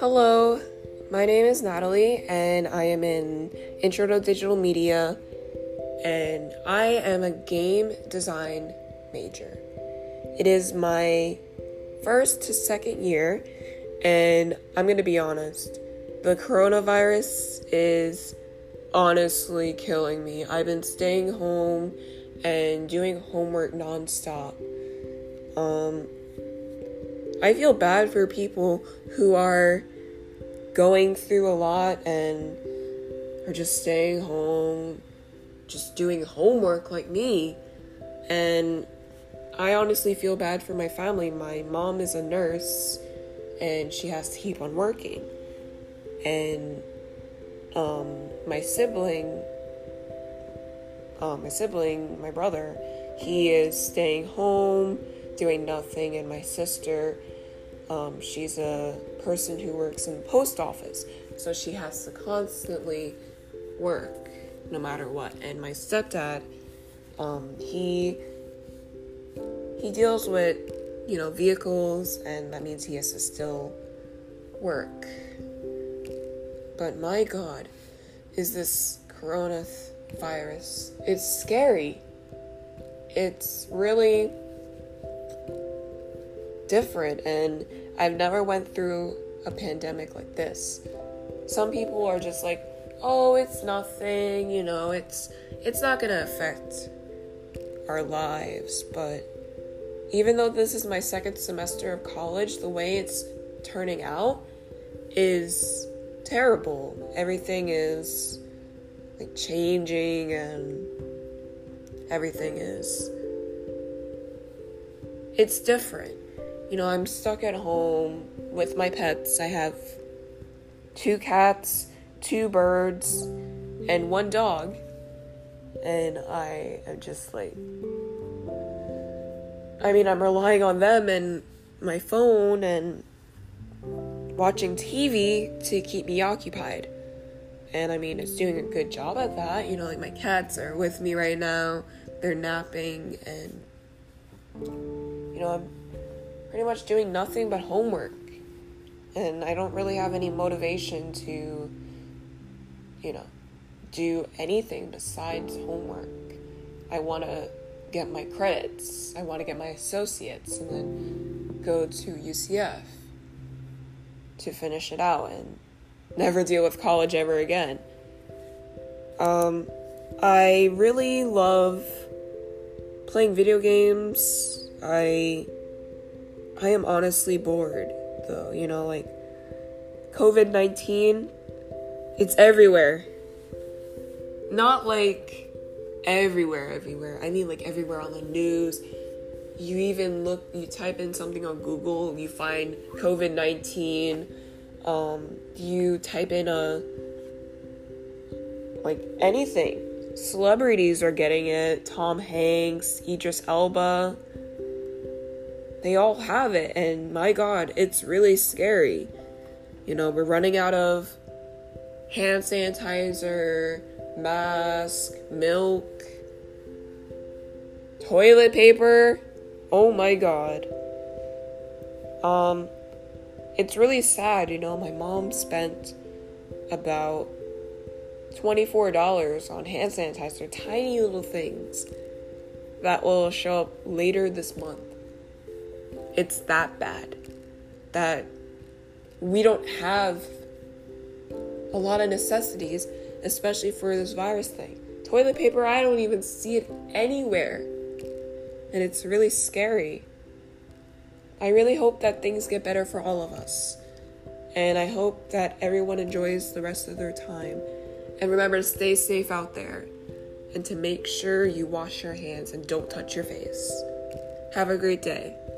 Hello, my name is Natalie and I am in Intro to Digital Media and I am a game design major. It is my first to second year and I'm going to be honest, the coronavirus is honestly killing me. I've been staying home and doing homework nonstop. I feel bad for people who are going through a lot and are just staying home, just doing homework like me. And I honestly feel bad for my family. My mom is a nurse and she has to keep on working. And my sibling, my brother, he is staying home, doing nothing, and my sister, she's a person who works in the post office, so she has to constantly work, no matter what. And my stepdad, he deals with, vehicles, and that means he has to still work. But my God, is this coronavirus. It's scary. It's really different, and I've never went through a pandemic like this. Some people are just like, oh, it's nothing, it's not gonna affect our lives. But even though this is my second semester of college, the way it's turning out is terrible. Everything is changing and everything is, it's different. I'm stuck at home with my pets. I have 2 cats, 2 birds, and 1 dog. And I am just I'm relying on them and my phone and watching TV to keep me occupied. And it's doing a good job at that. My cats are with me right now. They're napping and, I'm pretty much doing nothing but homework. And I don't really have any motivation to, do anything besides homework. I want to get my credits. I want to get my associates and then go to UCF to finish it out and never deal with college ever again. I really love playing video games. I am honestly bored, though. COVID-19, it's everywhere. Not everywhere. I mean everywhere on the news. You even look, you type in something on Google, you find COVID-19. You type in anything. Celebrities are getting it. Tom Hanks, Idris Elba. They all have it. And my God, it's really scary. We're running out of hand sanitizer, mask, milk, toilet paper. Oh my God. It's really sad, my mom spent about $24 on hand sanitizer, tiny little things that will show up later this month. It's that bad that we don't have a lot of necessities, especially for this virus thing. Toilet paper, I don't even see it anywhere. And it's really scary. I really hope that things get better for all of us. And I hope that everyone enjoys the rest of their time. And remember to stay safe out there. And to make sure you wash your hands and don't touch your face. Have a great day.